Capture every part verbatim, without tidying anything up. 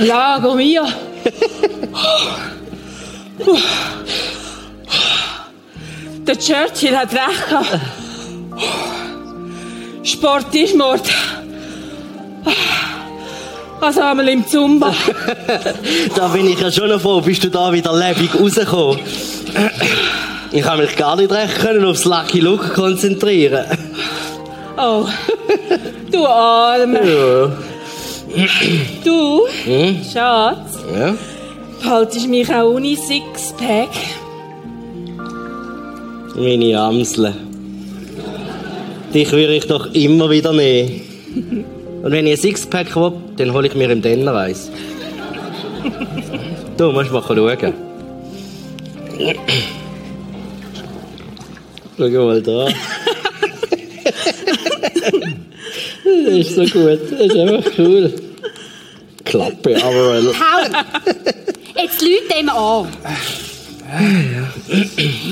Lago mio. Der Churchill hat recht gehabt. Sport ist Mord. Also einmal im Zumba. Da bin ich ja schon froh, bist du da wieder lebendig rausgekommen. Ich konnte mich gar nicht recht können aufs Lucky Look konzentrieren. Oh, du Arme. Ja. Du, hm? Schatz, ja? Haltest mich auch ohne Sixpack? Meine Amsel. Dich würde ich doch immer wieder nehmen. Und wenn ich ein Sixpack will, dann hole ich mir im Dänner eins. Du musst mal schauen. Schau mal da. Das ist so gut. Das ist einfach cool. Klappe, aber... Jetzt lügt dem an.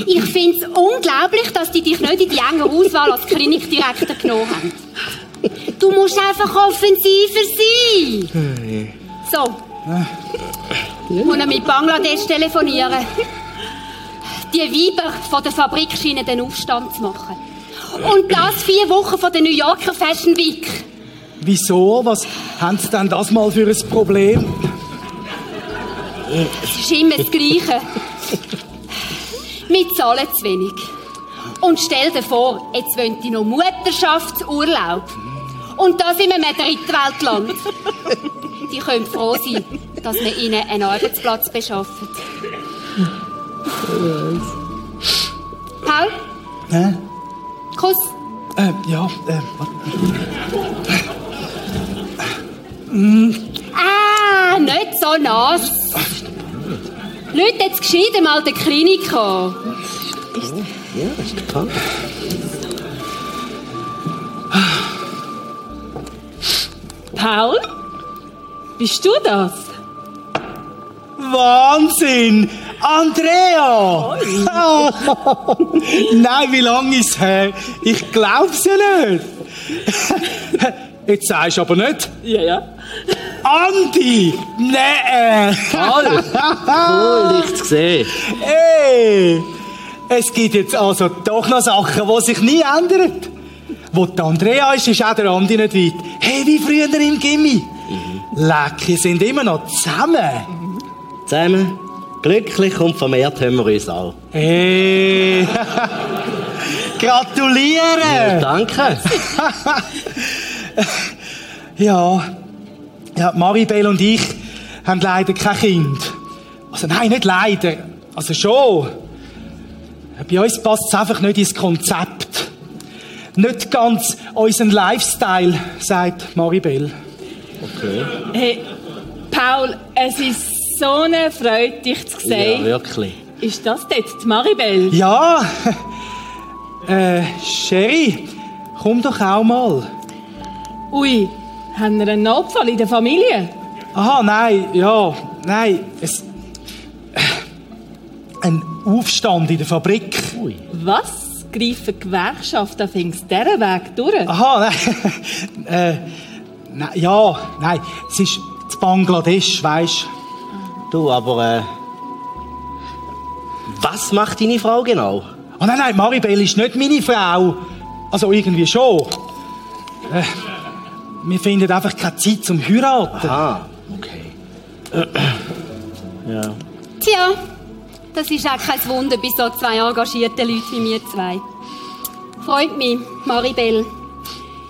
Ich finde es unglaublich, dass die dich nicht in die enge Auswahl als Klinikdirektor genommen haben. Du musst einfach offensiver sein. So. Und dann mit Bangladesch telefonieren. Die Weiber von der Fabrik scheinen den Aufstand zu machen. Und das vier Wochen von der New Yorker Fashion Week. Wieso? Was haben Sie denn das mal für ein Problem? Es ist immer das Gleiche. Wir zahlen zu wenig. Und stell dir vor, jetzt wollen die noch Mutterschaftsurlaub. Und das in einem Drittweltland. Die können froh sein, dass wir ihnen einen Arbeitsplatz beschaffen. Paul? Hä? Kuss. Äh, ja, äh, warte. Mm. Ah, nicht so nass. Leute, jetzt gescheiden mal der Klinik an. Ja, ist gepackt. Paul? Bist du das? Wahnsinn! Andrea! Oh, nein, wie lange ist es her? Ich glaub's ja nicht. Jetzt sagst du aber nicht. Ja, ja. Andi! Nee! Hallo! Cool, dich zu sehen. Hey! Es gibt jetzt also doch noch Sachen, die sich nie ändern. Wo die Andrea ist, ist auch der Andi nicht weit. Hey, wie früher im Gimmi. Mhm. Lecky sind immer noch zusammen. Zusammen? Glücklich und vermehrt haben wir uns auch. Hey! Gratuliere! Ja, danke! ja. ja, Maribel und ich haben leider kein Kind. Also nein, nicht leider. Also schon. Bei uns passt es einfach nicht ins Konzept. Nicht ganz unseren Lifestyle, sagt Maribel. Okay. Hey, Paul, es ist so eine Freude, dich zu sehen. Ja, wirklich. Ist das jetzt Maribel? Ja. Äh, Sherry, komm doch auch mal. Ui, haben wir einen Notfall in der Familie? Aha, nein, ja, nein. Es, äh, ein Aufstand in der Fabrik. Ui. Was? Greifen Gewerkschaften auf dieser Weg durch? Aha, nein. äh, Nein, ja, nein, es ist in Bangladesch, weisst du, aber... Äh, was macht deine Frau genau? Oh nein, nein, Maribel ist nicht meine Frau. Also irgendwie schon. Äh, wir finden einfach keine Zeit zum Heiraten. Aha, okay. Äh, ja. Tja, das ist auch kein Wunder bei so zwei engagierten Leuten wie mir zwei. Freut mich, Maribel.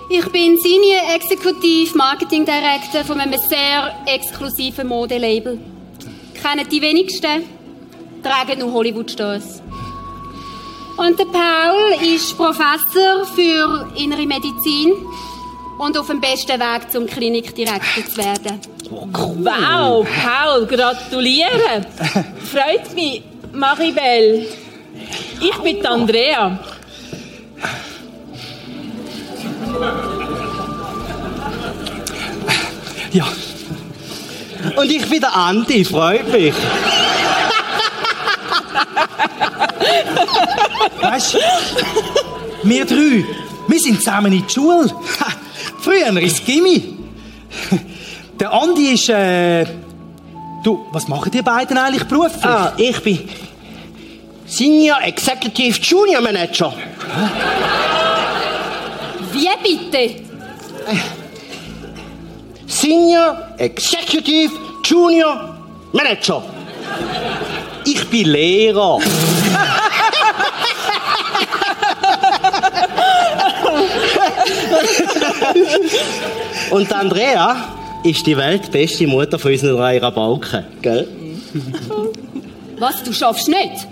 Ich bin Senior Executive Marketing Director von einem sehr exklusiven Modelabel. Kennen die wenigsten, tragen nur Hollywood-Stars. Und der Paul ist Professor für Innere Medizin und auf dem besten Weg, zum Klinikdirektor zu werden. Oh, cool. Wow, Paul, gratuliere! Freut mich, Maribel. Ich bin Andrea. Ja. Und ich bin der Andi, freut mich. Weißt du, wir drei, wir sind zusammen in die Schule. Früher ins Gimmi. Der Andi ist, äh... Du, was machen die beiden eigentlich beruflich? Ah, ich bin Senior Executive Junior Manager. Wie bitte? Senior Executive Junior Manager. Ich bin Lehrer. Und Andrea ist die weltbeste Mutter von unseren drei Rabauken, gell? Was, du schaffst nicht?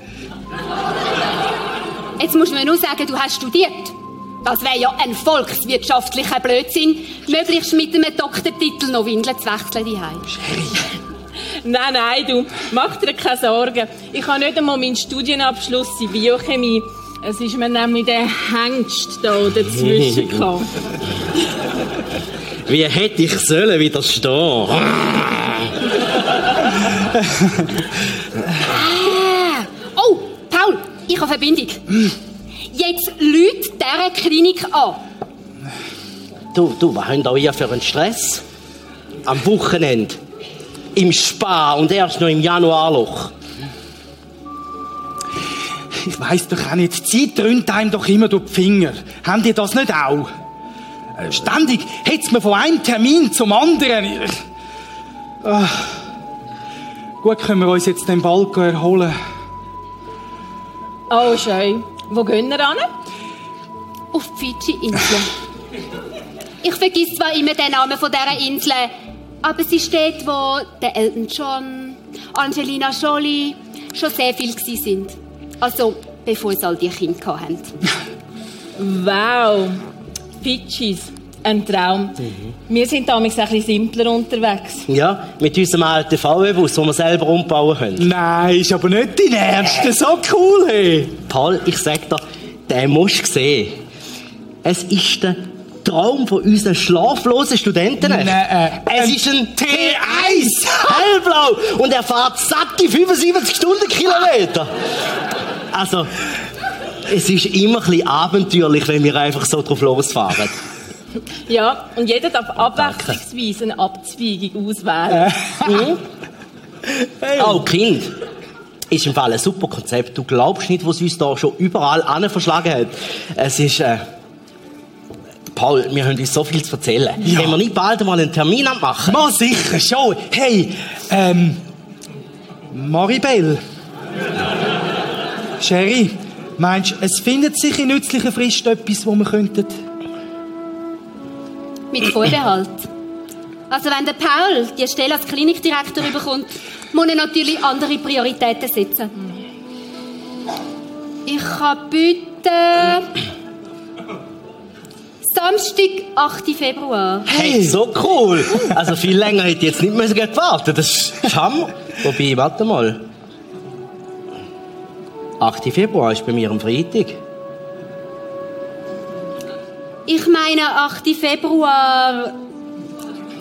Jetzt musst du mir nur sagen, du hast studiert. Das wäre ja ein volkswirtschaftlicher Blödsinn, möglichst mit einem Doktortitel noch Windeln zu wechseln daheim. Nein, nein, du, mach dir keine Sorgen. Ich habe nicht einmal meinen Studienabschluss in Biochemie. Es ist mir nämlich der Hengst da dazwischen gekommen. Wie hätte ich sollen widerstehen? Ah. Oh, Paul, ich habe Verbindung. Jetzt lüt dieser Klinik an. Du, du, was habt ihr für einen Stress? Am Wochenende, im Spa und erst noch im Januarloch. Ich weiss doch auch nicht, die Zeit dröhnt einem doch immer durch die Finger. Habt ihr das nicht auch? Ständig hetzt man von einem Termin zum anderen. Ach. Gut, können wir uns jetzt den Balkon erholen. Oh, schön. Wo gehen wir hin? Auf die Fidschi-Inseln. Ich vergesse zwar immer den Namen dieser Insel, aber sie steht, wo der Elton John, Angelina Jolie schon sehr viel waren. Also, bevor es all die Kinder hatten. Wow, Fidschis, ein Traum. Mhm. Wir sind damals ein bisschen simpler unterwegs. Ja, mit unserem alten V W-Bus, den wir selber umbauen können. Nein, ist aber nicht dein Ernst. So cool, hey. Paul, ich sag dir, den musst du sehen. Es ist der Traum von unseren schlaflosen Studenten. Nein, äh, es ist ein T eins, hellblau, und er fährt satte fünfundsiebzig Stundenkilometer. Also, es ist immer ein bisschen abenteuerlich, wenn wir einfach so drauf losfahren. Ja, und jeder darf abwechslungsweise eine Abzweigung auswählen. Äh. Mhm. Hey. Oh, Kind, ist im Fall ein super Konzept. Du glaubst nicht, was uns da schon überall hin verschlagen hat. Es ist, äh, Paul, wir haben uns so viel zu erzählen. Ja. Können wir nicht bald mal einen Termin abmachen? Mal sicher, schon. Hey, ähm, Maribel. Sherry, meinst du, es findet sich in nützlicher Frist etwas, wo wir könnten? Mit Vorbehalt. Also wenn der Paul die Stelle als Klinikdirektor bekommt, muss er natürlich andere Prioritäten setzen. Ich kann bitte... Samstag, achter Februar. Hey, so cool! Also viel länger hätte ich jetzt nicht mehr gewartet. Das ist Hammer. Wobei, warte mal. achter Februar ist bei mir am Freitag. Ich meine achter Februar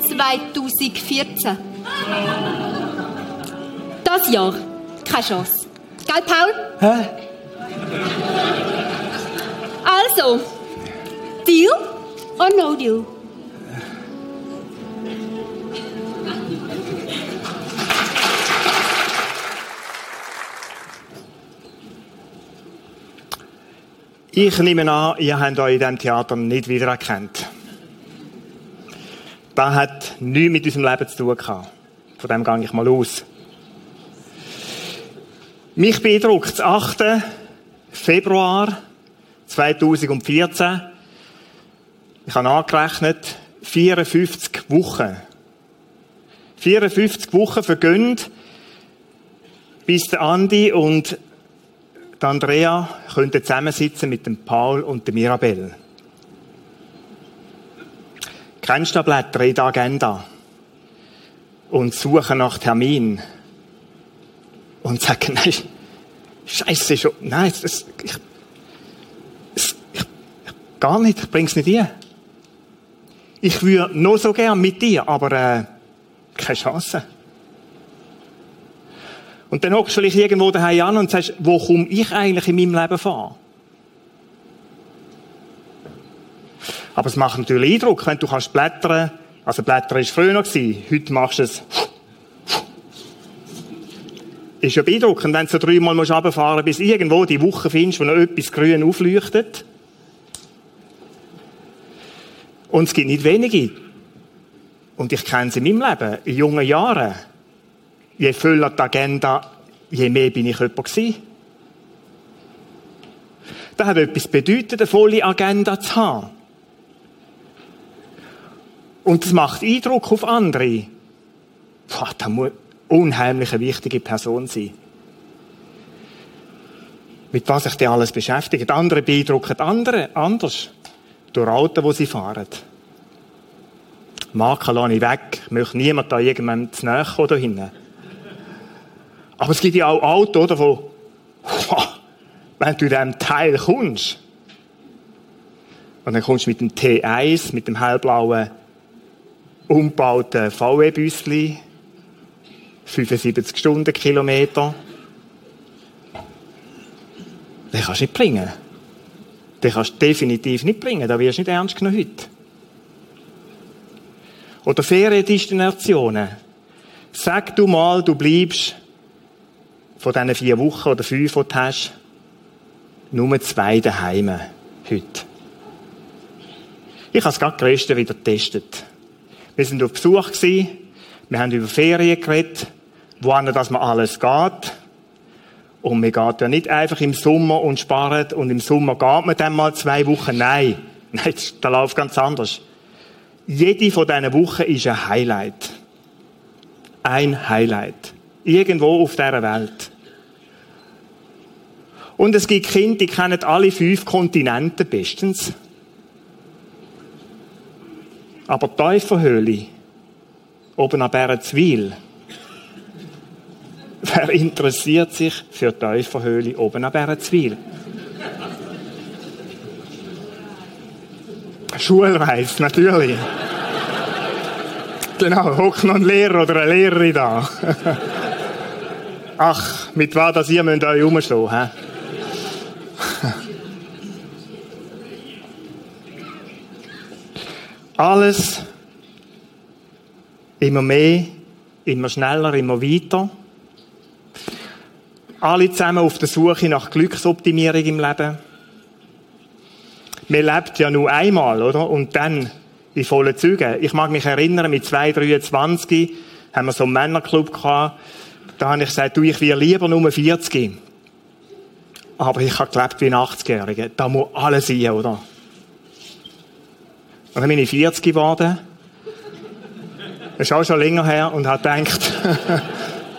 zweitausendvierzehn. Das Jahr. Keine Chance. Gell, Paul? Hä? Also, Deal or no deal? Ich nehme an, ihr habt euch in diesem Theater nicht wiedererkannt. Das hat nichts mit unserem Leben zu tun gehabt. Von dem gehe ich mal aus. Mich beeindruckt am achten Februar zweitausendvierzehn, ich habe angerechnet, vierundfünfzig Wochen. vierundfünfzig Wochen vergönnt, bis der Andi und die Andrea könnten zusammensitzen mit dem Paul und der Mirabel. Kennst du das Blätter in der Agenda? Und suchen nach Termin. Und sagen, nein, Scheiße, schon, nein, das, ich, das, ich, gar nicht, ich bring's nicht hin. Ich würde noch so gern mit dir, aber äh, keine Chance. Und dann hockst du vielleicht irgendwo daheim an und sagst, wo komme ich eigentlich in meinem Leben vor? Aber es macht natürlich Eindruck, wenn du kannst blättern. Also Blättern war früher noch, heute machst du es. Ist ja beeindruckend, wenn du so dreimal runterfahren musst, bis irgendwo die Woche findest, wo noch etwas grün aufleuchtet. Und es gibt nicht wenige. Und ich kenne sie in meinem Leben, in jungen Jahren. Je füller die Agenda, je mehr bin ich jemand gewesen. Das hat etwas bedeutet, eine volle Agenda zu haben. Und das macht Eindruck auf andere. Boah, da muss unheimlich eine wichtige Person sein. Mit was sich die alles beschäftigt. Andere beeindrucken andere anders. Durch Autos, die sie fahren. Marken lasse ich weg. Ich möchte niemand da irgendwann zu nahe oder hinten. Aber es gibt ja auch Autos, oder, wo, wenn du in diesem Teil kommst, und dann kommst du mit dem T eins, mit dem hellblauen, umgebauten V W-Büsli, fünfundsiebzig Stundenkilometer, den kannst du nicht bringen. Den kannst du definitiv nicht bringen, da wirst du nicht ernst genommen heute. Oder Feriendestinationen. Sag du mal, du bleibst von diesen vier Wochen oder fünf, die du hast, nur zwei daheim heute. Ich habe es gerade gestern wieder getestet. Wir waren auf Besuch, wir haben über Ferien geredet, wohin das man alles geht. Und man geht ja nicht einfach im Sommer und spart und im Sommer geht man dann mal zwei Wochen. Nein, nein, das läuft ganz anders. Jede von diesen Wochen ist ein Highlight. Ein Highlight. Irgendwo auf dieser Welt. Und es gibt Kinder, die kennen alle fünf Kontinente bestens. Aber die Täuferhöhle, oben an Berenzwil, wer interessiert sich für die Täuferhöhle oben an Berenzwil? Schulreise, natürlich. Genau, hockt noch ein Lehrer oder eine Lehrerin da. Ach, mit was das ihr müsst euch herumstehen, hä? Alles immer mehr, immer schneller, immer weiter. Alle zusammen auf der Suche nach Glücksoptimierung im Leben. Man lebt ja nur einmal, oder? Und dann in vollen Zügen. Ich mag mich erinnern, mit zwei, dreiundzwanzig haben wir so einen Männerclub gehabt. Da habe ich gesagt, du, ich will lieber nur vierzig. Aber ich habe gelebt wie ein achtzigjähriger. Da muss alles sein, oder? Und dann bin ich vierzig geworden. Das ist auch schon länger her. Und habe gedacht,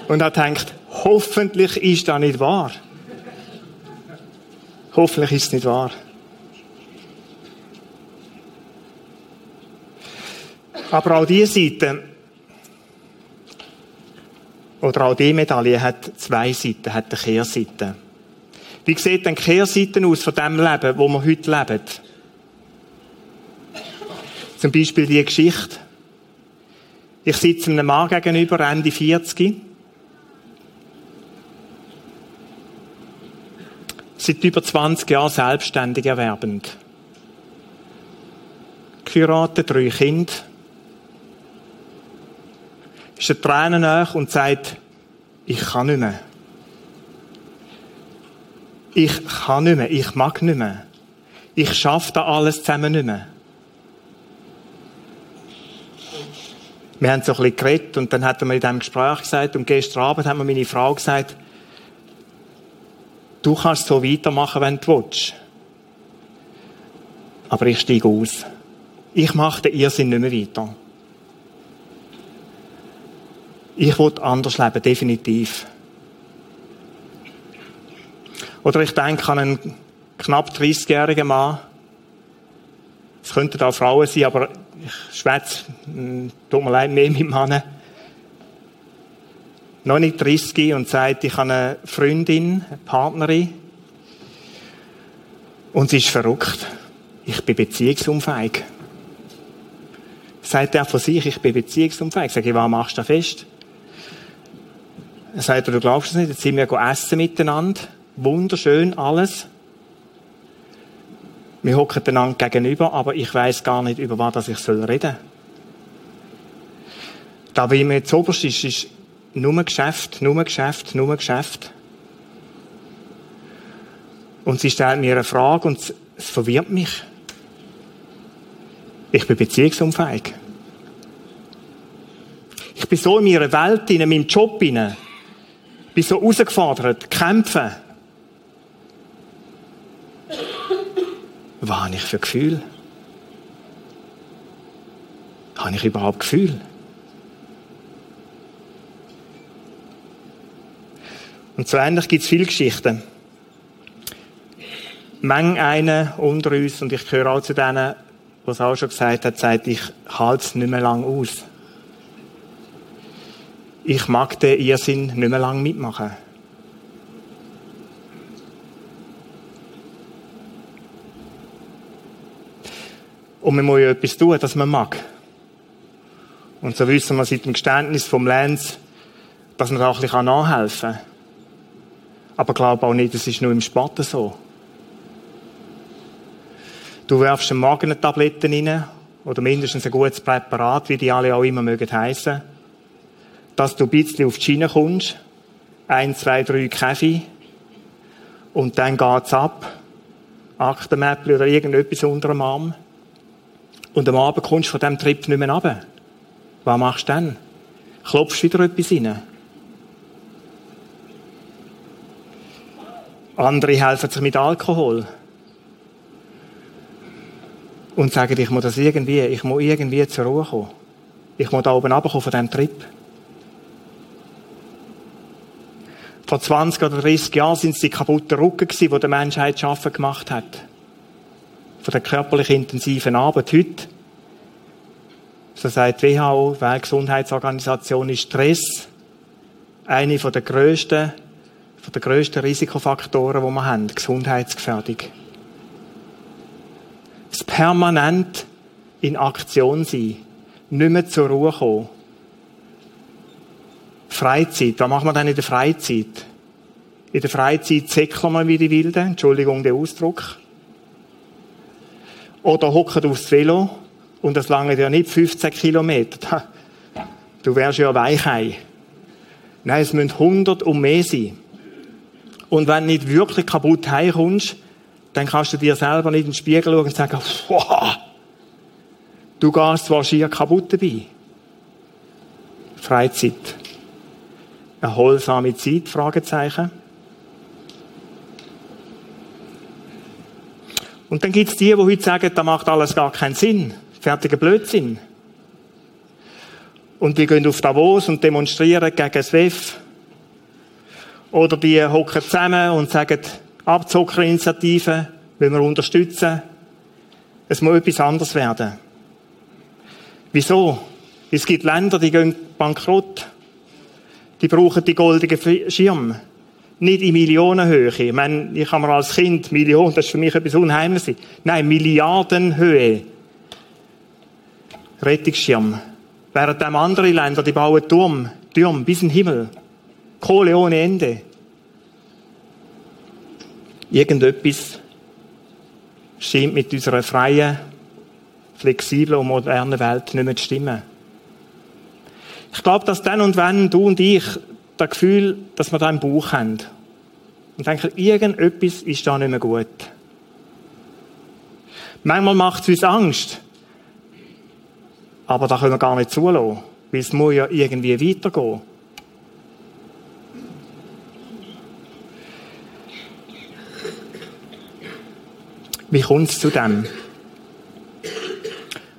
und habe gedacht, hoffentlich ist das nicht wahr. Hoffentlich ist es nicht wahr. Aber auch diese Seite, oder auch diese Medaille hat zwei Seiten, hat eine Kehrseite. Wie sieht denn die Kehrseite aus von dem Leben, wo wir heute leben? Zum Beispiel diese Geschichte. Ich sitze einem Mann gegenüber, Ende vierzig. Seit über zwanzig Jahren selbstständig erwerbend. Geheiratet, drei Kinder. Ist der Tränen nach und sagt, ich kann nicht mehr. Ich kann nicht mehr, ich mag nicht mehr. ich schaffe da alles zusammen nicht mehr. Wir haben so ein bisschen geredet und dann hat er mir in diesem Gespräch gesagt, und gestern Abend hat mir meine Frau gesagt, du kannst so weitermachen, wenn du willst. Aber ich steige aus. Ich mache den Irrsinn nicht mehr weiter. Ich will anders leben, definitiv. Oder ich denke an einen knapp dreißigjährigen Mann. Es könnten auch Frauen sein, aber ich schwätze, tut mir leid, mehr mit Männern. Noch nicht dreißig und sagt, ich habe eine Freundin, eine Partnerin. Und sie ist verrückt. Ich bin beziehungsunfähig. Sagt er von sich, ich bin beziehungsunfähig. Sag ich, warum machst du das fest? Sagt er, du glaubst es nicht, jetzt sind wir essen miteinander. Wunderschön alles. Wir hocken einander gegenüber, aber ich weiss gar nicht, über was ich reden soll. Da wie mir jetzt oberst ist, ist nur Geschäft, nur Geschäft, nur Geschäft. Und sie stellt mir eine Frage und es, es verwirrt mich. Ich bin beziehungsunfähig. Ich bin so in meiner Welt, in meinem Job, in, bin so herausgefordert, kämpfen. Was habe ich für Gefühle? Habe ich überhaupt Gefühle? Und so ähnlich gibt es viele Geschichten. Menge einer unter uns, und ich gehöre auch zu denen, die es auch schon gesagt hat, sagt, ich halte es nicht mehr lange aus. Ich mag den Irrsinn nicht mehr lange mitmachen. Und man muss ja etwas tun, das man mag. Und so wissen wir seit dem Geständnis vom Lenz, dass man da auch ein bisschen nachhelfen kann. Aber ich glaube auch nicht, das ist nur im Sport so. Du werfst eine Magentabletten rein, oder mindestens ein gutes Präparat, wie die alle auch immer mögen heissen, dass du ein bisschen auf die Schiene kommst, ein, zwei, drei Kaffee, und dann geht's ab, Aktenmäppchen oder irgendetwas unter dem Arm, und am Abend kommst du von diesem Trip nicht mehr runter. Was machst du dann? Klopfst wieder etwas rein? Andere helfen sich mit Alkohol. Und sagen, ich muss das irgendwie, ich muss irgendwie zur Ruhe kommen. Ich muss da oben runterkommen von diesem Trip. Vor zwanzig oder dreißig Jahren waren es die kaputten Rücken, die der Menschheit zu schaffen gemacht hat. Von der körperlich intensiven Arbeit heute. So sagt die W H O, Weltgesundheitsorganisation, ist Stress eine der grössten, der grössten Risikofaktoren, die wir haben. Gesundheitsgefährdung. Das permanent in Aktion sein. Nicht mehr zur Ruhe kommen. Freizeit. Was machen wir denn in der Freizeit? In der Freizeit zäckeln wir wie die Wilden. Entschuldigung, der Ausdruck. Oder hocken aufs Velo. Und das lange ja nicht fünfzehn Kilometer. Du wärst ja Weichei. Nein, es müssen hundert und mehr sein. Und wenn du nicht wirklich kaputt heimkommst, dann kannst du dir selber nicht in den Spiegel schauen und sagen, wow, du gehst zwar schier kaputt dabei. Freizeit. Erholsame Zeit, Fragezeichen. Und dann gibt es die, die heute sagen, da macht alles gar keinen Sinn. Fertiger Blödsinn. Und die gehen auf Davos und demonstrieren gegen das W E F. Oder die hocken zusammen und sagen, Abzockerinitiativen wollen wir unterstützen. Es muss etwas anderes werden. Wieso? Es gibt Länder, die gehen bankrott. Die brauchen die goldenen Schirme. Nicht in Millionenhöhe. Ich meine, ich habe mir als Kind, Millionen, das ist für mich etwas Unheimliches. Nein, Milliardenhöhe. Rettungsschirm. Während andere Länder, die bauen Turm, Türme bis in den Himmel. Kohle ohne Ende. Irgendetwas scheint mit unserer freien, flexiblen und modernen Welt nicht mehr zu stimmen. Ich glaube, dass dann und wenn du und ich das Gefühl, dass wir da im Bauch haben. Und denken, irgendetwas ist da nicht mehr gut. Manchmal macht es uns Angst. Aber da können wir gar nicht zulassen, weil es muss ja irgendwie weitergehen. Wie kommt es zu dem?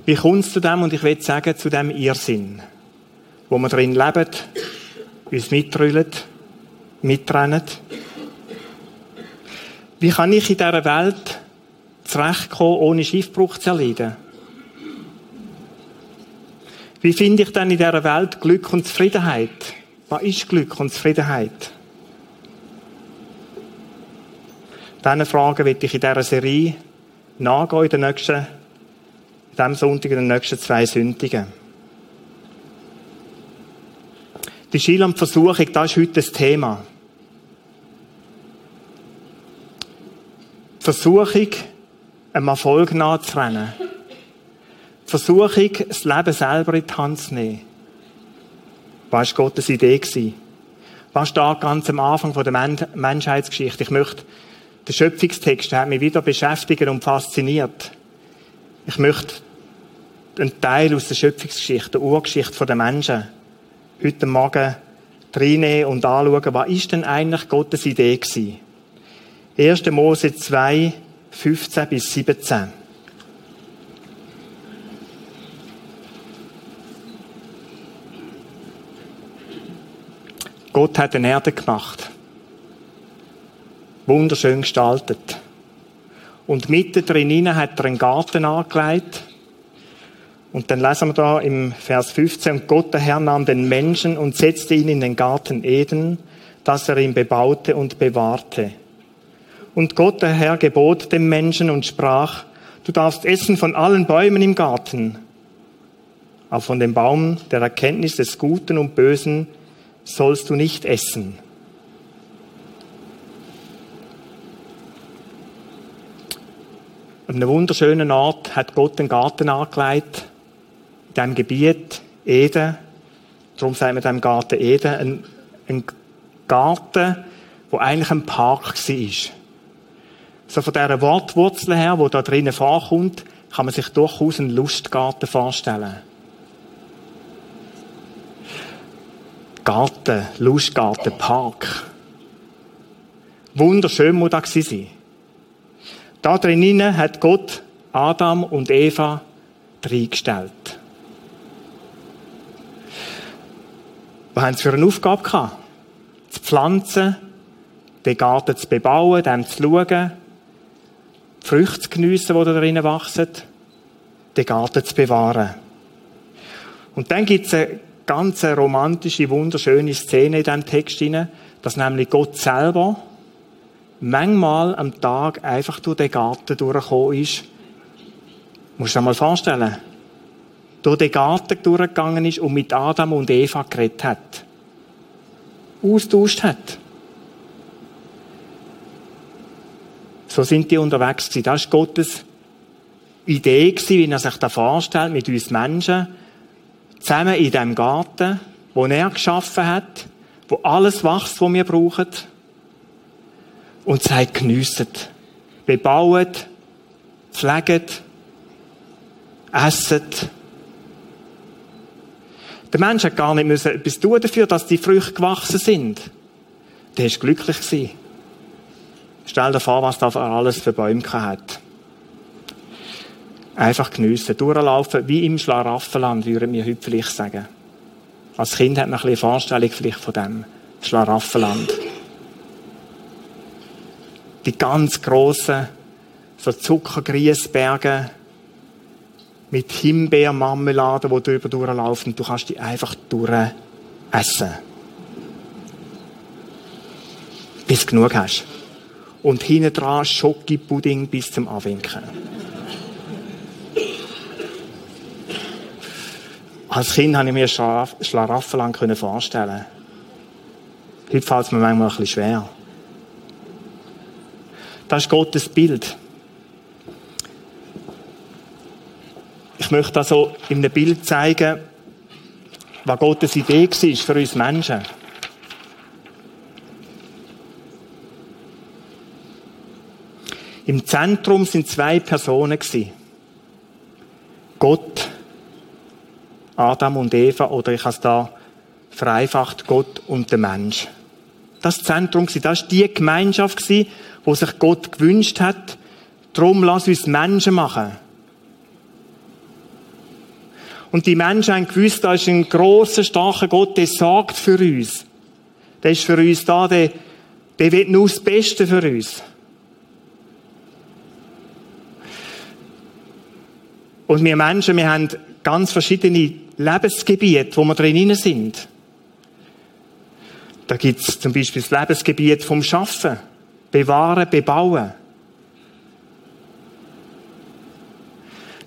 Wie kommt es zu dem, und ich will sagen, zu dem Irrsinn, wo wir drin leben, uns mitrüllen, mitrennen? Wie kann ich in dieser Welt zurechtkommen, ohne Schiffbruch zu erleiden? Wie finde ich denn in dieser Welt Glück und Zufriedenheit? Was ist Glück und Zufriedenheit? Diesen Fragen werde ich in dieser Serie nachgehen, in den nächsten, in diesem Sonntag, in den nächsten zwei Sonntagen. Die Schilland-Versuchung, das ist heute das Thema. Die Versuchung, einem Erfolg nachzurennen. Die Versuchung, das Leben selber in die Hand zu nehmen. Was war Gottes Idee? Was steht ganz am Anfang der Menschheitsgeschichte? Ich möchte Der Schöpfungstext hat mich wieder beschäftigt und fasziniert. Ich möchte einen Teil aus der Schöpfungsgeschichte, der Urgeschichte der Menschen, heute Morgen reinnehmen und anschauen, was ist denn eigentlich Gottes Idee gewesen? erster Mose zwei, fünfzehn bis siebzehn. Gott hat eine Erde gemacht. Wunderschön gestaltet. Und mittendrin hat er einen Garten angelegt. Und dann lesen wir da im Vers fünfzehn, und Gott, der Herr, nahm den Menschen und setzte ihn in den Garten Eden, dass er ihn bebaute und bewahrte. Und Gott, der Herr, gebot dem Menschen und sprach, du darfst essen von allen Bäumen im Garten, aber von dem Baum der Erkenntnis des Guten und Bösen sollst du nicht essen. An einem wunderschönen Ort hat Gott einen Garten angelegt. In diesem Gebiet Eden. Darum sagen wir dem Garten Eden. Ein, ein Garten, der eigentlich ein Park war. So von dieser Wortwurzel her, die da drinnen vorkommt, kann man sich durchaus einen Lustgarten vorstellen. Garten, Lustgarten, Park. Wunderschön muss das sein. Da drinnen hat Gott Adam und Eva reingestellt. Was haben sie für eine Aufgabe gehabt? Zu pflanzen, den Garten zu bebauen, dem zu schauen, die Früchte zu geniessen, die da drinnen wachsen, den Garten zu bewahren. Und dann gibt es eine ganz romantische, wunderschöne Szene in diesem Text, dass nämlich Gott selber manchmal am Tag einfach durch den Garten durchgekommen ist. Musst du dir mal vorstellen. Durch den Garten durchgegangen ist und mit Adam und Eva geredet hat. Austauscht hat. So sind die unterwegs gewesen. Das war Gottes Idee gewesen, wie er sich das vorstellt, mit uns Menschen. Zusammen in diesem Garten, den er geschaffen hat, wo alles wächst, was wir brauchen. Und sagt, geniessen, bebauen, pflegen, essen. Der Mensch hat gar nicht müssen etwas tun dafür, dass die Früchte gewachsen sind. Der war glücklich gewesen. Stell dir vor, was da alles für Bäume hat. Einfach geniessen, durchlaufen, wie im Schlaraffenland, würden wir heute vielleicht sagen. Als Kind hat man ein bisschen Vorstellung vielleicht von dem Schlaraffenland. Die ganz grossen, so Zuckergrießberge mit Himbeermarmelade, die drüber durchlaufen. Du kannst die einfach durch essen. Bis du genug hast. Und hinten dran Schokopudding bis zum Anwinken. Als Kind konnte ich mir Schlaraffenland vorstellen. Heute fällt es mir manchmal ein bisschen schwer. Das ist Gottes Bild. Ich möchte also in einem Bild zeigen, was Gottes Idee war für uns Menschen. Im Zentrum sind zwei Personen gewesen. Gott, Adam und Eva, oder ich habe es da vereinfacht, Gott und der Mensch. Das war das Zentrum, das war die Gemeinschaft, die sich Gott gewünscht hat. Darum lass uns Menschen machen. Und die Menschen haben gewusst, da ist ein grosser, starker Gott, der sorgt für uns. Der ist für uns da, der, der will nur das Beste für uns. Und wir Menschen, wir haben ganz verschiedene Lebensgebiete, wo wir drin sind. Da gibt es zum Beispiel das Lebensgebiet vom Schaffen, Bewahren, Bebauen.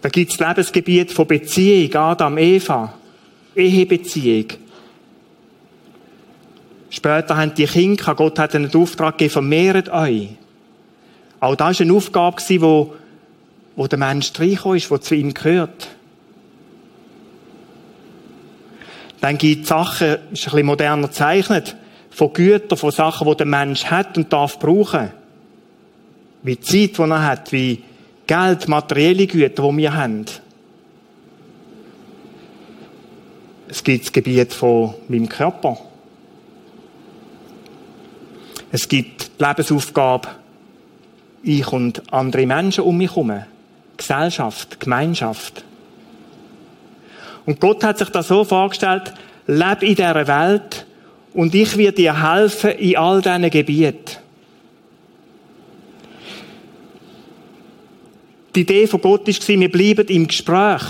Da gibt es das Lebensgebiet von Beziehung, Adam, Eva, Ehebeziehung. Später haben die Kinder, Gott hat einen Auftrag gegeben, vermehrt euch. Auch das war eine Aufgabe, die wo der Mensch reingekommen ist, der zu ihm gehört. Dann gibt es Sachen, das ist ein bisschen moderner gezeichnet, von Gütern, von Sachen, die der Mensch hat und darf brauchen. Wie die Zeit, die er hat, wie Geld, materielle Güter, die wir haben. Es gibt das Gebiet von meinem Körper. Es gibt die Lebensaufgabe, ich und andere Menschen um mich herum. Gesellschaft, Gemeinschaft. Und Gott hat sich das so vorgestellt, lebe in dieser Welt und ich werde dir helfen in all diesen Gebieten. Die Idee von Gott war, wir bleiben im Gespräch.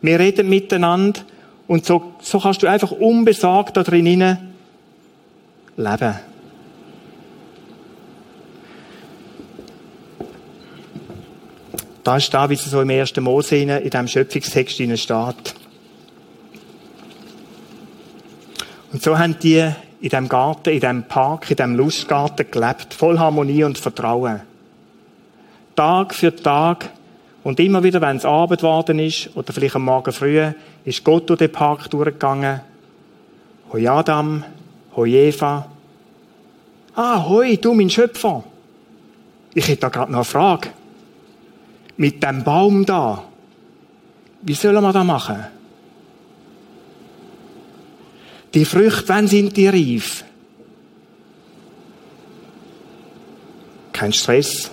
Wir reden miteinander und so, so kannst du einfach unbesorgt da drin leben. Da ist da, wie es so im ersten Mose in diesem Schöpfungstext steht. Und so haben die in diesem Garten, in diesem Park, in diesem Lustgarten gelebt, voll Harmonie und Vertrauen. Tag für Tag und immer wieder, wenn es Abend geworden ist oder vielleicht am Morgen früh, ist Gott durch den Park durchgegangen. Hoi Adam, hoi Eva. Ah, hoi, du mein Schöpfer. Ich hätte da gerade noch eine Frage. Mit dem Baum da. Wie sollen wir das machen? Die Früchte, wann sind die reif? Kein Stress.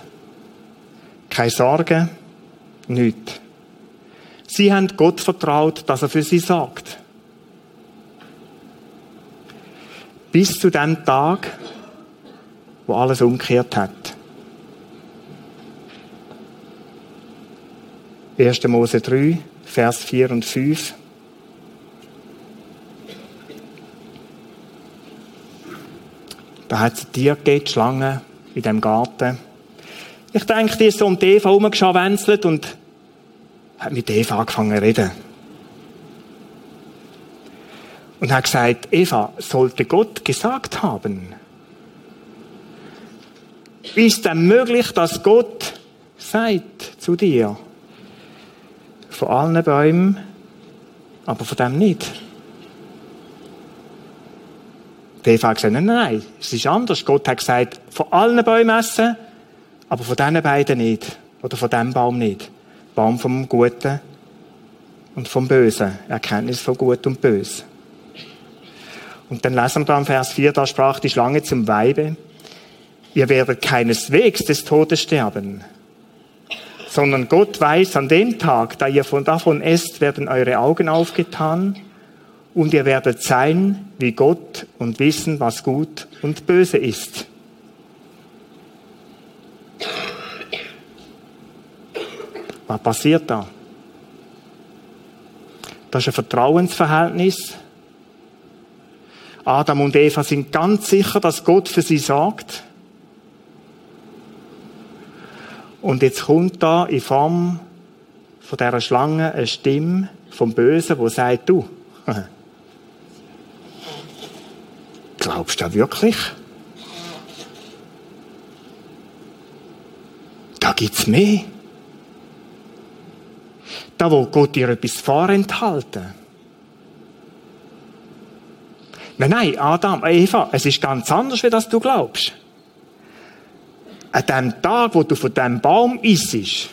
Keine Sorgen. Nichts. Sie haben Gott vertraut, dass er für sie sorgt. Bis zu dem Tag, wo alles umgekehrt hat. ersten. Mose drei, Vers vier und fünf. Da hat es ein Tier gegeben, die Schlange, in diesem Garten. Ich denke, die ist so um die Eva herumgeschawänzelt und hat mit Eva angefangen zu reden. Und hat gesagt, Eva, sollte Gott gesagt haben? Ist denn möglich, dass Gott sagt zu dir? Von allen Bäumen, aber von dem nicht. Die Eva hat gesagt, nein, nein, es ist anders. Gott hat gesagt, von allen Bäumen essen, aber von diesen beiden nicht. Oder von diesem Baum nicht. Baum vom Guten und vom Bösen. Erkenntnis von Gut und Böse. Und dann lesen wir da im Vers vier, da sprach die Schlange zum Weibe, ihr werdet keineswegs des Todes sterben. Sondern Gott weiß, an dem Tag, da ihr von davon esst, werden eure Augen aufgetan und ihr werdet sein wie Gott und wissen, was gut und böse ist. Was passiert da? Das ist ein Vertrauensverhältnis. Adam und Eva sind ganz sicher, dass Gott für sie sorgt. Und jetzt kommt da in Form von dieser Schlange eine Stimme vom Bösen, die sagt, du, glaubst du wirklich? Da gibt es mehr. Da will Gott dir etwas vorenthalten. Nein, nein, Adam, Eva, es ist ganz anders, wie das du glaubst. An dem Tag, wo du von diesem Baum isst,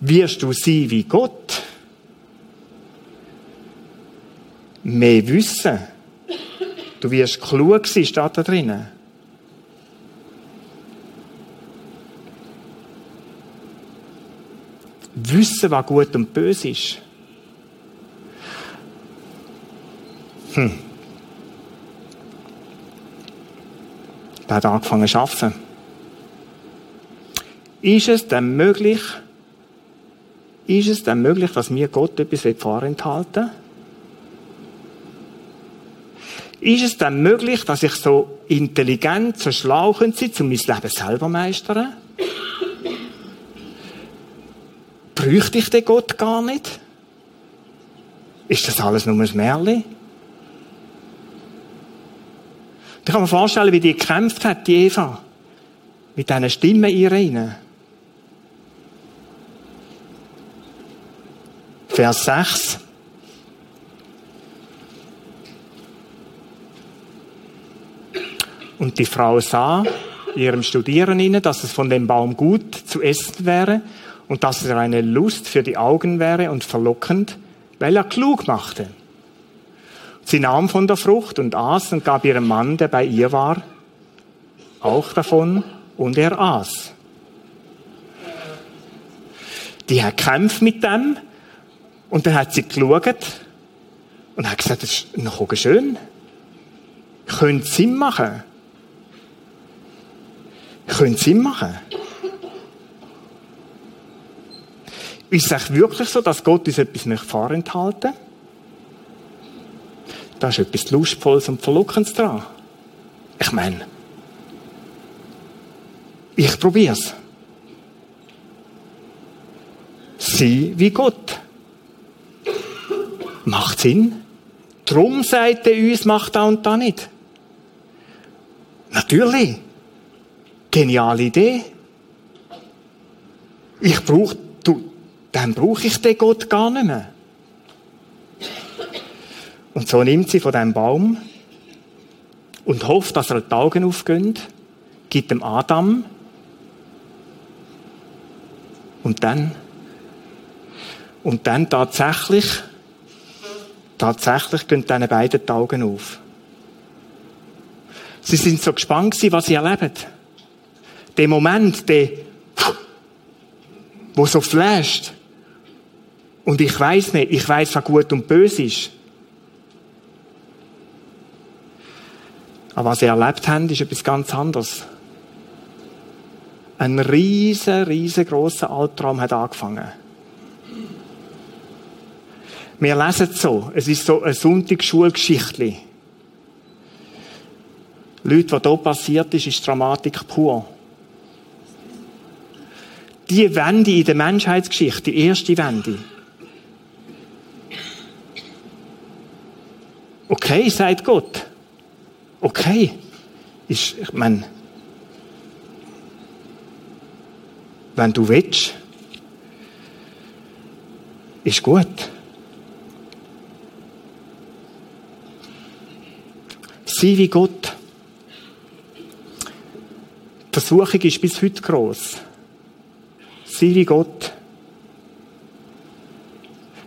wirst du sein wie Gott. Mehr wissen. Du wirst klug sein, steht da drinnen. Wissen, was gut und böse ist. Hm. Der hat angefangen zu arbeiten. Ist es denn möglich, ist es denn möglich, dass mir Gott etwas vorenthalten will? Ist es denn möglich, dass ich so intelligent, so schlau sein kann, um mein Leben selber zu meistern? Bräuchte ich den Gott gar nicht? Ist das alles nur ein Märchen? Ich kann mir vorstellen, wie die gekämpft hat, die Eva, mit diesen Stimmen in ihr rein. Vers sechs. Und die Frau sah in ihrem Studieren, dass es von dem Baum gut zu essen wäre und dass es eine Lust für die Augen wäre und verlockend, weil er klug machte. Sie nahm von der Frucht und aß und gab ihrem Mann, der bei ihr war, auch davon und er aß. Die hat gekämpft mit dem und dann hat sie geschaut und hat gesagt, das ist noch schön. Könnte Sinn machen. Könnte Sinn machen. Ist es wirklich so, dass Gott uns etwas nicht vorenthalten möchte? Da ist etwas Lustvolles und Verlockendes dran. Ich meine, ich probiere es. Sei wie Gott. Macht Sinn. Drum sagt er uns, macht da und da nicht. Natürlich. Geniale Idee. Ich brauche, du, dann brauche ich den Gott gar nicht mehr. Und so nimmt sie von diesem Baum und hofft, dass er die Augen aufgehen, gibt dem Adam. Und dann, und dann tatsächlich, tatsächlich gehen diesen beiden die Augen auf. Sie sind so gespannt gewesen, was sie erleben. Der Moment, der, wo so flasht. Und ich weiss nicht, ich weiss, was gut und böse ist. Aber was sie erlebt haben, ist etwas ganz anderes. Ein riesen, riesengroßer Albtraum hat angefangen. Wir lesen es so. Es ist so eine Sonntagsschulgeschichte. Leute, was hier passiert ist, ist Dramatik pur. Die Wende in der Menschheitsgeschichte, die erste Wende. Okay, sagt Gott. Okay, ist, ich meine, wenn du willst, ist gut. Sei wie Gott. Die Versuchung ist bis heute gross. Sei wie Gott.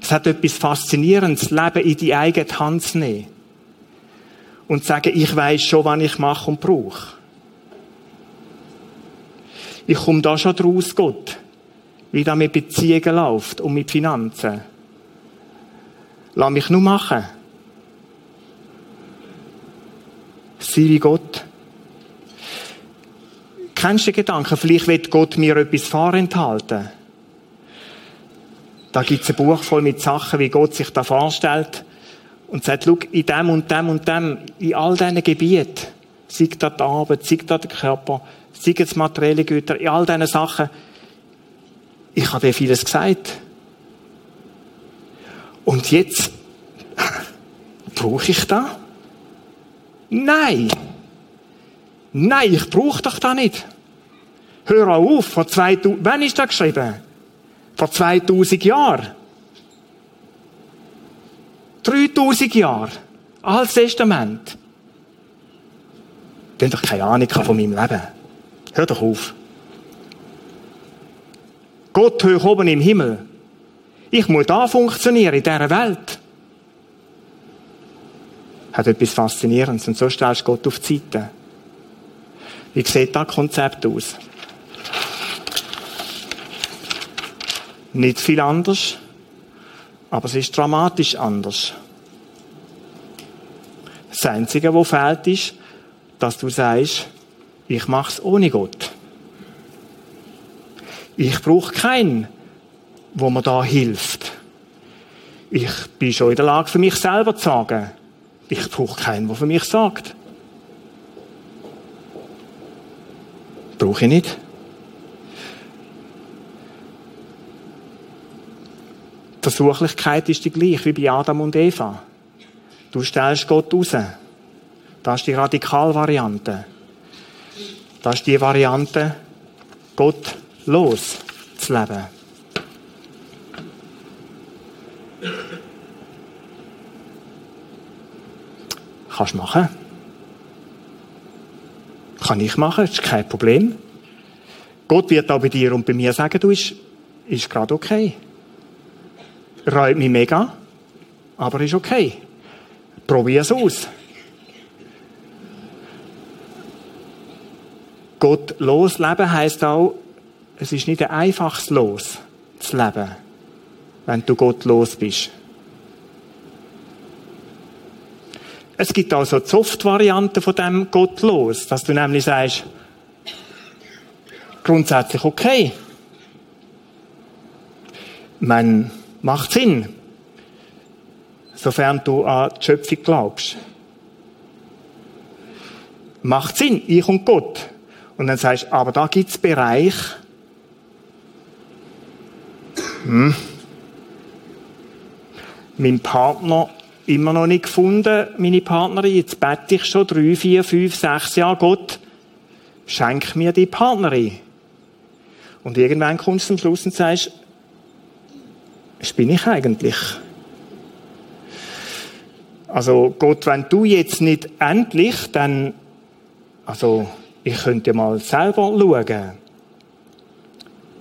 Es hat etwas Faszinierendes, das Leben in die eigene Hand zu nehmen. Und sagen, ich weiss schon, was ich mache und brauche. Ich komme da schon draus, Gott, wie das mit Beziehungen läuft und mit Finanzen. Lass mich nur machen. Sei wie Gott. Kennst du den Gedanken, vielleicht will Gott mir etwas vorenthalten? Da gibt es ein Buch voll mit Sachen, wie Gott sich da vorstellt. Und sagt, schau, in dem und dem und dem, in all diesen Gebieten, sei da die Arbeit, sei da der Körper, sei das materielle Güter, in all diesen Sachen, ich habe dir vieles gesagt. Und jetzt, brauche ich das? Nein! Nein, ich brauche doch das nicht. Hör auf, vor zweitausend, wann ist das geschrieben? Vor zweitausend Jahren. dreitausend Jahre. Altes Testament. Die haben doch keine Ahnung von meinem Leben. Hör doch auf. Gott hoch oben im Himmel. Ich muss da funktionieren, in dieser Welt. Hat etwas Faszinierendes. Und so stellst du Gott auf die Seite. Wie sieht das Konzept aus? Nicht viel anders, aber es ist dramatisch anders. Das Einzige, was fehlt, ist, dass du sagst, ich mache es ohne Gott. Ich brauche keinen, der mir da hilft. Ich bin schon in der Lage, für mich selber zu sagen. Ich brauche keinen, der für mich sagt. Brauche ich nicht. Die Versuchlichkeit ist die gleiche wie bei Adam und Eva. Du stellst Gott raus. Das ist die Radikalvariante. Das ist die Variante, Gott los zu leben. Kannst du machen. Kann ich machen, das ist kein Problem. Gott wird auch bei dir und bei mir sagen, du bist, ist gerade okay. Reut mich mega, aber ist okay. Probier es aus. Gott losleben heisst auch, es ist nicht ein einfaches Los, das Leben, wenn du Gott los bist. Es gibt also die Soft-Variante von dem Gott los, dass du nämlich sagst, grundsätzlich okay. Man macht Sinn, sofern du an die Schöpfung glaubst. Macht Sinn, ich und Gott. Und dann sagst du, aber da gibt es Bereich, hm. Mein Partner immer noch nicht gefunden, meine Partnerin. Jetzt bete ich schon drei, vier, fünf, sechs Jahre. Gott, schenk mir die Partnerin. Und irgendwann kommst du zum Schluss und sagst, was bin ich eigentlich? Also Gott, wenn du jetzt nicht endlich, dann, also ich könnte ja mal selber schauen.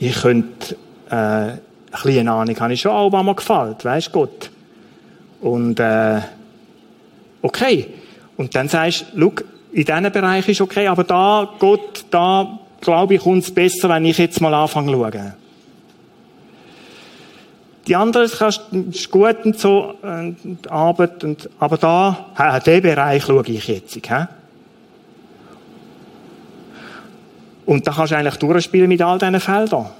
Ich könnte, äh, ein bisschen eine Ahnung habe ich schon auch, was mir gefällt, weisst Gott. Und, äh, okay. Und dann sagst du, schau, in diesem Bereich ist okay, aber da, Gott, da, glaube ich, kommt es besser, wenn ich jetzt mal anfange zu schauen. Die anderen ist gut und so, und Arbeit, und, aber da, an diesen Bereich schaue ich jetzt. He? Und da kannst du eigentlich durchspielen mit all diesen Feldern.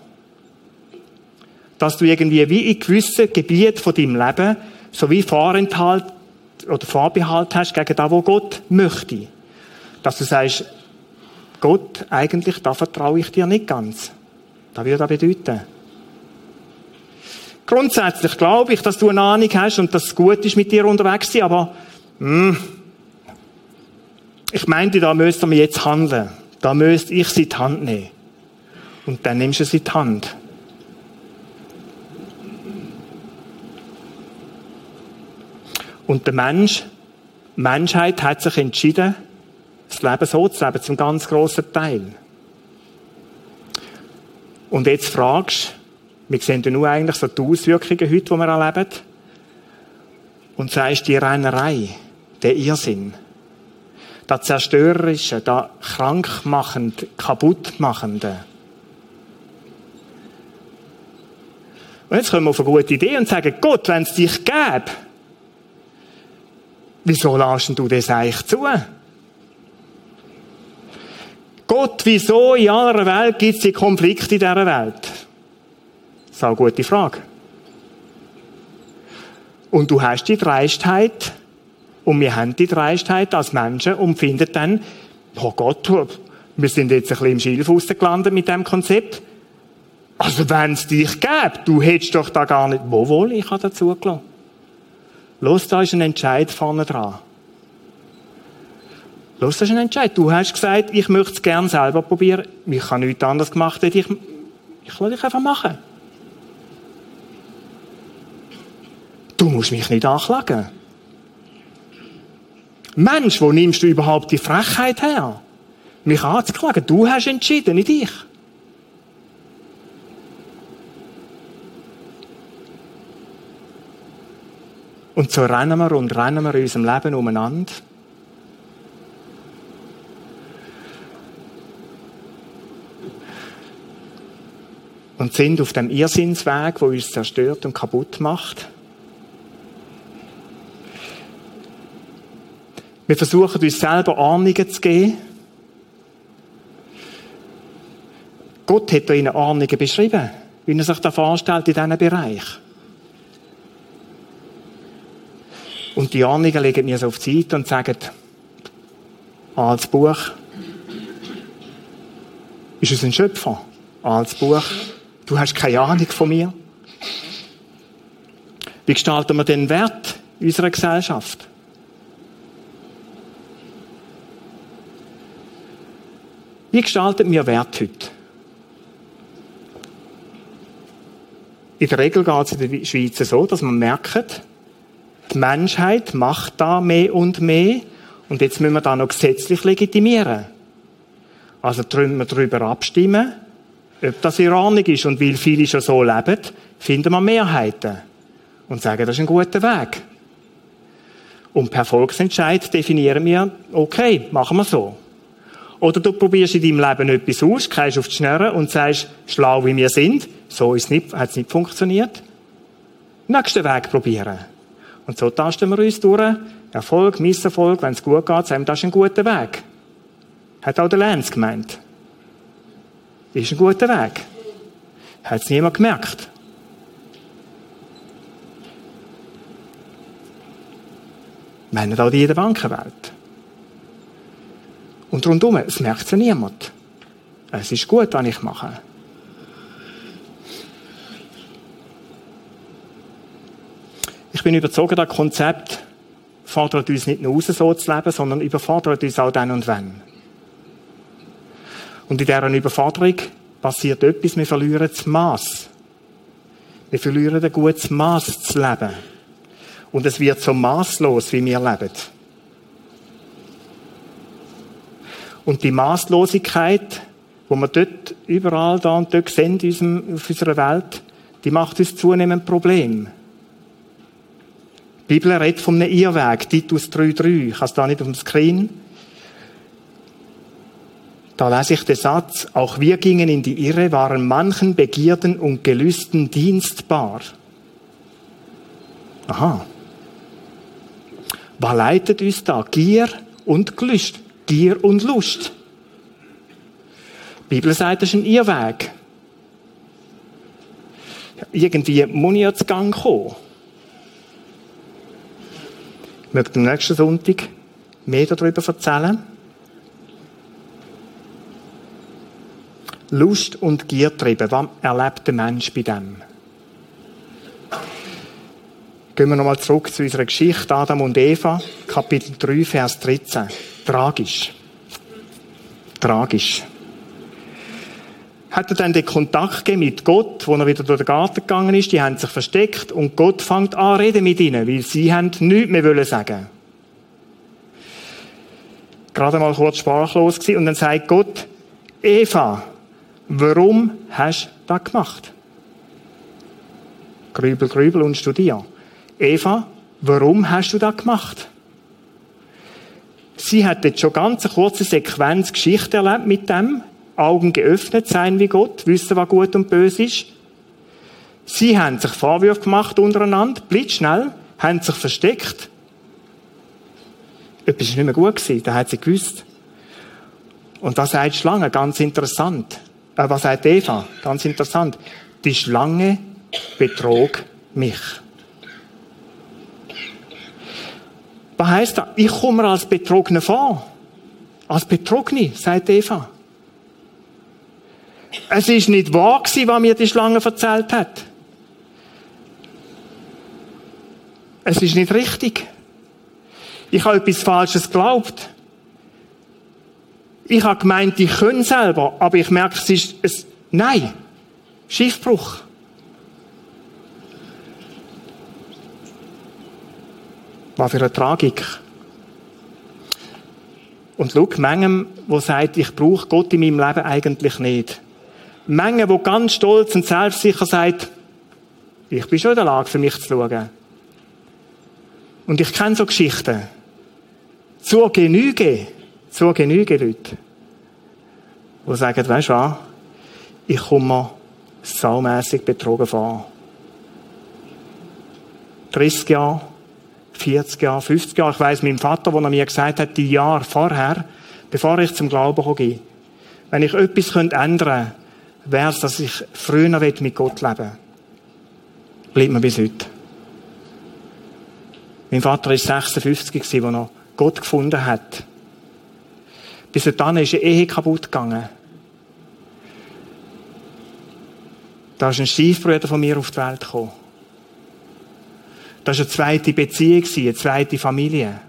Dass du irgendwie wie in gewissen Gebieten von deinem Leben so wie Vorenthalt oder Vorbehalt hast gegen das, was Gott möchte. Dass du sagst, Gott, eigentlich, da vertraue ich dir nicht ganz. Das würde das bedeuten. Grundsätzlich glaube ich, dass du eine Ahnung hast und dass es gut ist, mit dir unterwegs zu sein, aber mh, ich meinte, da müsst ihr jetzt handeln. Da müsste ich sie in die Hand nehmen. Und dann nimmst du sie in die Hand. Und der Mensch, die Menschheit hat sich entschieden, das Leben so zu leben, zum ganz grossen Teil. Und jetzt fragst du, wir sehen ja nur eigentlich so die Auswirkungen heute, die wir erleben, und sagst, die Rennerei, der Irrsinn, das Zerstörerische, das Krankmachende, Kaputtmachende. Und jetzt kommen wir auf eine gute Idee und sagen, Gott, wenn es dich gäbe, wieso lässt du das eigentlich zu? Gott, wieso in aller Welt gibt es die Konflikte in dieser Welt? Das ist eine gute Frage. Und du hast die Dreistheit, und wir haben die Dreistheit als Menschen und finden dann, oh Gott, wir sind jetzt ein bisschen im Schilfhaus gelandet mit diesem Konzept. Also wenn es dich gäbe, du hättest doch da gar nicht... Wohl, ich habe dazu gelassen. Los, da ist ein Entscheid vorne dran. Los, da ist ein Entscheid. Du hast gesagt, ich möchte es gerne selber probieren. Ich habe nichts anderes gemacht, als ich, ich lasse dich einfach machen. Du musst mich nicht anklagen. Mensch, wo nimmst du überhaupt die Frechheit her? mich anzuklagen. Du hast entschieden, nicht ich. Und so rennen wir und rennen wir in unserem Leben umeinander. Und sind auf dem Irrsinnsweg, der uns zerstört und kaputt macht. Wir versuchen, uns selber Ahnungen zu geben. Gott hat ihnen Ahnungen beschrieben, wie er sich da vorstellt in diesem Bereich. Und die Ahnungen legen mir so auf die Seite und sagen, als Buch ist es ein Schöpfer. Als Buch, du hast keine Ahnung von mir. Wie gestalten wir den Wert unserer Gesellschaft? Wie gestalten wir Wert heute? In der Regel geht es in der Schweiz so, dass man merkt, die Menschheit macht da mehr und mehr und jetzt müssen wir da noch gesetzlich legitimieren. Also müssen wir darüber abstimmen, ob das ironisch ist, und weil viele schon so leben, finden wir Mehrheiten und sagen, das ist ein guter Weg. Und per Volksentscheid definieren wir, okay, machen wir so. Oder du probierst in deinem Leben etwas aus, gehst auf die Schnurren und sagst, schlau wie wir sind, so ist es nicht, hat es nicht funktioniert. Nächsten Weg probieren. Und so tasten wir uns durch. Erfolg, Misserfolg, wenn es gut geht, sagen wir, das ist ein guter Weg. Hat auch der Lenz gemeint. Ist ein guter Weg. Hat es niemand gemerkt. Wir haben auch die in der Bankenwelt. Und rundum, es merkt ja niemand. Es ist gut, was ich mache. Ich bin überzeugt, das Konzept fordert uns nicht nur raus, so zu leben, sondern überfordert uns auch dann und wann. Und in dieser Überforderung passiert etwas, wir verlieren das Mass. Wir verlieren ein gutes Mass zu leben. Und es wird so masslos, wie wir leben. Und die Masslosigkeit, die wir dort überall da und dort sehen auf unserer Welt, die macht uns zunehmend Probleme. Die Bibel redet von einem Irrweg, Titus drei Komma drei, ich habe es da nicht auf dem Screen. Da lese ich den Satz, auch wir gingen in die Irre, waren manchen Begierden und Gelüsten dienstbar. Aha. Was leitet uns da? Gier und Gelüst. Gier und Lust. Die Bibel sagt, das ist ein Irrweg. Ja, irgendwie muss ich zu Gang kommen. Ich möchte am nächsten Sonntag mehr darüber erzählen. Lust und Gier treiben. Was erlebt der Mensch bei dem? Gehen wir nochmal zurück zu unserer Geschichte Adam und Eva, Kapitel drei, Vers dreizehn. Tragisch. Tragisch. Hat er dann den Kontakt gegeben mit Gott, wo er wieder durch den Garten gegangen ist, die haben sich versteckt und Gott fängt an reden mit ihnen, weil sie haben nichts mehr sagen. Gerade mal kurz sprachlos gewesen und dann sagt Gott, Eva, warum hast du das gemacht? Grübel, grübel und studier. Eva, warum hast du das gemacht? Sie hat jetzt schon ganz eine kurze Sequenz Geschichte erlebt mit dem, Augen geöffnet sein wie Gott, wissen, was gut und böse ist. Sie haben sich Vorwürfe gemacht untereinander, blitzschnell, haben sich versteckt. Etwas war nicht mehr gut gewesen, das hat sie gewusst. Und was sagt die Schlange? Ganz interessant. Äh, was sagt Eva? Ganz interessant. Die Schlange betrog mich. Was heisst das? Ich komme mir als Betrogene vor. Als Betrogene, sagt Eva. Es ist nicht wahr gewesen, was mir die Schlange erzählt hat. Es ist nicht richtig. Ich habe etwas Falsches geglaubt. Ich habe gemeint, ich könnte selber, aber ich merke, es ist ein Nein. Schiffbruch. Was für eine Tragik. Und schau, manchem, der sagt, ich brauche Gott in meinem Leben eigentlich nicht. Manchem, der ganz stolz und selbstsicher sagt, ich bin schon in der Lage, für mich zu schauen. Und ich kenne so Geschichten. Zur Genüge, zur Genüge Leute, die sagen, weisst du was, ich komme mir saumässig betrogen vor. dreißig Jahre, vierzig Jahre, fünfzig Jahre. Ich weiss, meinem Vater, der mir gesagt hat, die Jahre vorher, bevor ich zum Glauben komme, wenn ich etwas ändern könnte, wäre es, dass ich früher mit Gott leben will. Bleibt mir bis heute. Mein Vater war sechsundfünfzig, als er Gott gefunden hat. Bis dahin ist eine Ehe kaputt gegangen. Da ist ein Stiefbruder von mir auf die Welt gekommen. Das war eine zweite Beziehung, eine zweite Familie.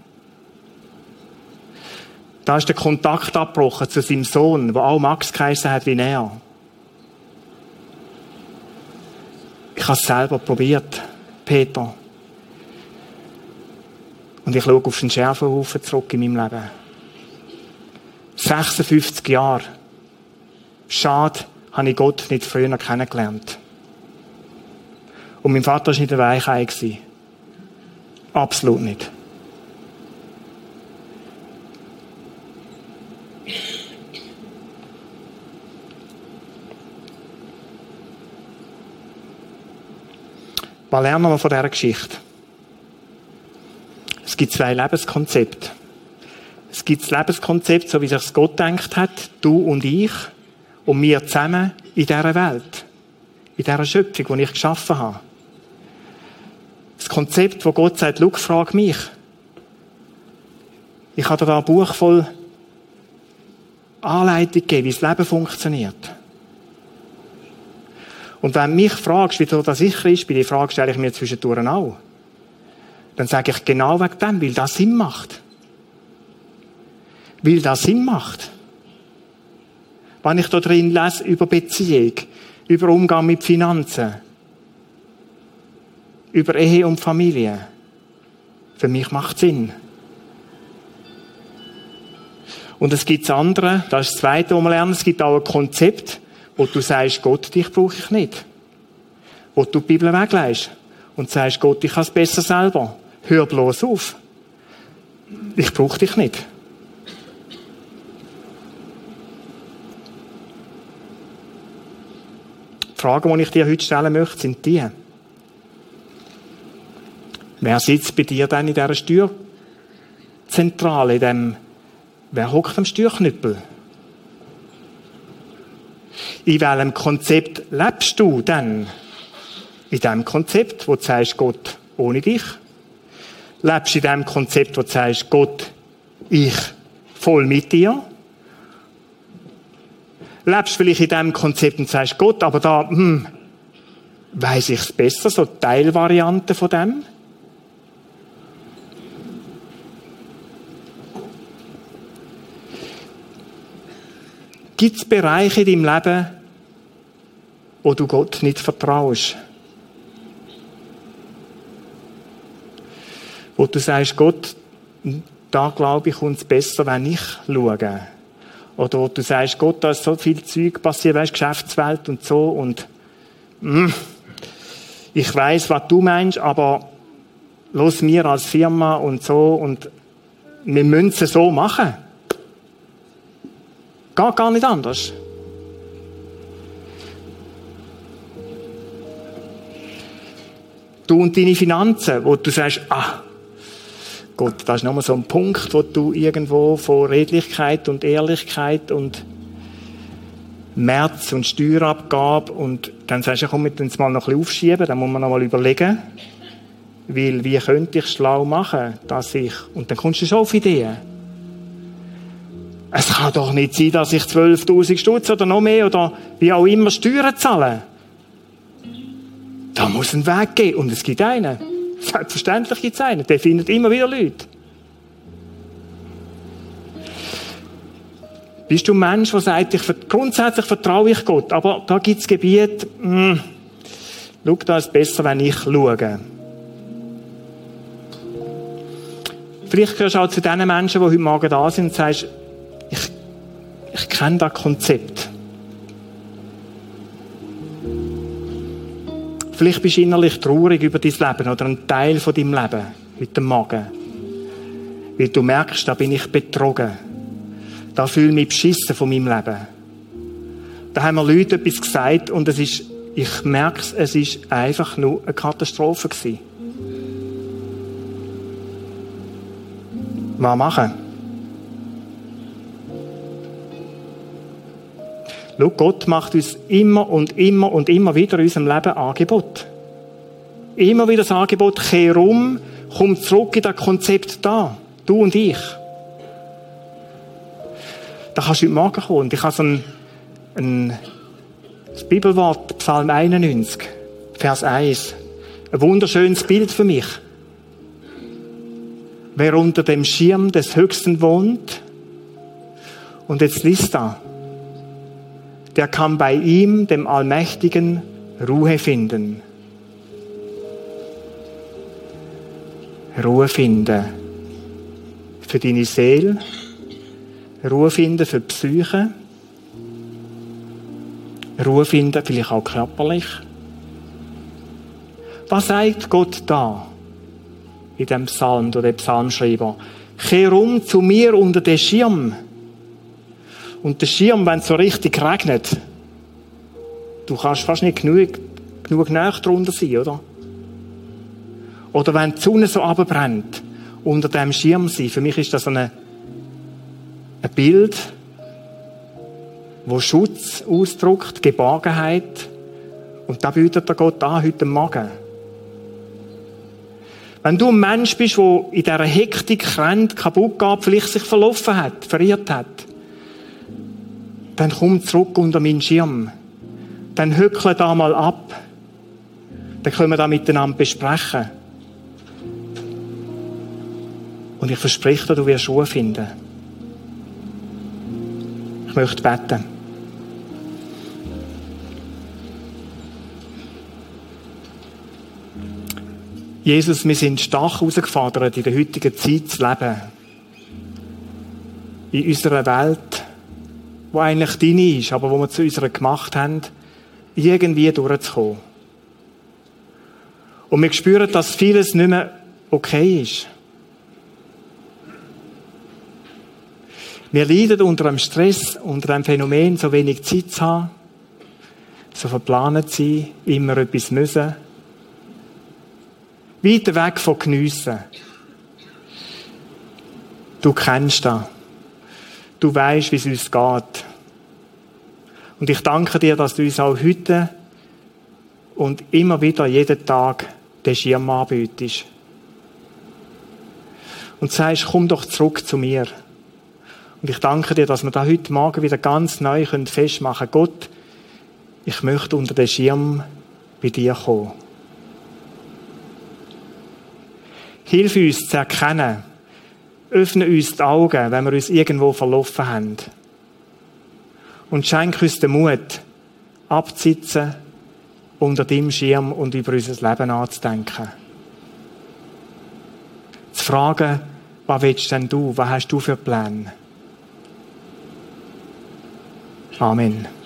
Da ist der Kontakt abgebrochen zu seinem Sohn, der auch Max geheissen hat wie er. Ich habe es selber probiert, Peter. Und ich schaue auf den Scherbenhaufen zurück in meinem Leben. sechsundfünfzig Jahre. Schade, habe ich Gott nicht früher kennengelernt. Und mein Vater war nicht ein Weichei. Absolut nicht. Was lernen wir von dieser Geschichte? Es gibt zwei Lebenskonzepte. Es gibt das Lebenskonzept, so wie sich Gott gedacht hat, du und ich und wir zusammen in dieser Welt, in dieser Schöpfung, die ich geschaffen habe. Das Konzept, wo Gott sagt, schau, frag mich. Ich habe dir da ein Buch voll Anleitung gegeben, wie das Leben funktioniert. Und wenn du mich fragst, wieso das ich Christ bin, die Frage stelle ich mir zwischendurch auch. Dann sage ich genau wegen dem, weil das Sinn macht. Weil das Sinn macht. Wenn ich da drin lese über Beziehung, über Umgang mit Finanzen, über Ehe und Familie, für mich macht es Sinn. Und es gibt das andere, das ist das Zweite, was wir lernen, es gibt auch ein Konzept, wo du sagst, Gott, dich brauche ich nicht. Wo du die Bibel weglässt und sagst, Gott, ich kann es besser selber. Hör bloß auf. Ich brauche dich nicht. Die Fragen, die ich dir heute stellen möchte, sind die. Wer sitzt bei dir denn in dieser Steuerzentrale? In dem, wer hockt am Steuerknüppel? In welchem Konzept lebst du denn? In dem Konzept, wo du sagst, Gott ohne dich. Lebst du in dem Konzept, wo du sagst, Gott, ich voll mit dir. Lebst du vielleicht in dem Konzept und sagst, Gott, aber da, hm, weiss ich es besser, so Teilvarianten von dem. Gibt es Bereiche in deinem Leben, wo du Gott nicht vertraust? Wo du sagst, Gott, da glaube ich uns besser, wenn ich schaue. Oder wo du sagst, Gott, da ist so viel Zeug passiert, weißt, Geschäftswelt und so. Und mm, ich weiss, was du meinst, aber los mir als Firma und so. Und wir müssen es so machen. Geht gar nicht anders. Du und deine Finanzen, wo du sagst, ah, Gott, das ist nochmal so ein Punkt, wo du irgendwo von Redlichkeit und Ehrlichkeit und März und Steuerabgabe und dann sagst du, komm, wir müssen es mal noch ein bisschen aufschieben, dann muss man noch mal überlegen, weil wie könnte ich schlau machen, dass ich, und dann kommst du schon auf Ideen. Es kann doch nicht sein, dass ich zwölftausend Stutz oder noch mehr oder wie auch immer Steuern zahle. Da muss ein Weg gehen. Und es gibt einen. Selbstverständlich gibt es einen. Der findet immer wieder Leute. Bist du ein Mensch, der sagt, ich, grundsätzlich vertraue ich Gott, aber da gibt es Gebiete, mh, schau, da ist es besser, wenn ich schaue. Vielleicht gehörst du auch zu den Menschen, die heute Morgen da sind und sagst, kennen das Konzept. Vielleicht bist du innerlich traurig über dein Leben oder einen Teil von deinem Leben heute Morgen. Weil du merkst, da bin ich betrogen. Da fühle ich mich beschissen von meinem Leben. Da haben mir Leute etwas gesagt und es ist, ich merke es, es ist einfach nur eine Katastrophe gewesen. Was machen? Schau, Gott macht uns immer und immer und immer wieder in unserem Leben Angebot. Immer wieder das Angebot, kehr um, komm zurück in das Konzept da, du und ich. Da kannst du heute Morgen kommen. Und ich habe so ein, ein das Bibelwort, Psalm einundneunzig, Vers eins. Ein wunderschönes Bild für mich. Wer unter dem Schirm des Höchsten wohnt, und jetzt liest da, der kann bei ihm, dem Allmächtigen, Ruhe finden. Ruhe finden. Für deine Seele. Ruhe finden für die Psyche. Ruhe finden, vielleicht auch körperlich. Was sagt Gott da? In dem Psalm, oder dem Psalmschreiber. Kehr um zu mir unter den Schirm. Und der Schirm, wenn es so richtig regnet, du kannst fast nicht genug, genug näher drunter sein, oder? Oder wenn die Sonne so runterbrennt, unter dem Schirm sein. Für mich ist das so eine, ein Bild, wo Schutz ausdrückt, Geborgenheit. Und da bietet der Gott an, heute Morgen. Wenn du ein Mensch bist, der in dieser Hektik rennt, kaputt geht, vielleicht sich verlaufen hat, verirrt hat, dann komm zurück unter meinen Schirm. Dann hückle da mal ab. Dann können wir da miteinander besprechen. Und ich verspreche dir, du wirst Ruhe finden. Ich möchte beten. Jesus, wir sind stark herausgefordert, in der heutigen Zeit zu leben. In unserer Welt, die eigentlich deine ist, aber die wir zu unserer gemacht haben, irgendwie durchzukommen. Und wir spüren, dass vieles nicht mehr okay ist. Wir leiden unter dem Stress, unter dem Phänomen, so wenig Zeit zu haben, so verplant zu sein, immer etwas müssen, weiter weg von geniessen. Du kennst das. Du weisst, wie es uns geht. Und ich danke dir, dass du uns auch heute und immer wieder, jeden Tag, den Schirm anbietest. Und sagst, komm doch zurück zu mir. Und ich danke dir, dass wir da heute Morgen wieder ganz neu festmachen können. Gott, ich möchte unter den Schirm bei dir kommen. Hilf uns zu erkennen, öffne uns die Augen, wenn wir uns irgendwo verlaufen haben. Und schenk uns den Mut, abzusitzen, unter deinem Schirm und über unser Leben nachzudenken. Zu fragen, was willst denn du, was hast du für Pläne? Amen.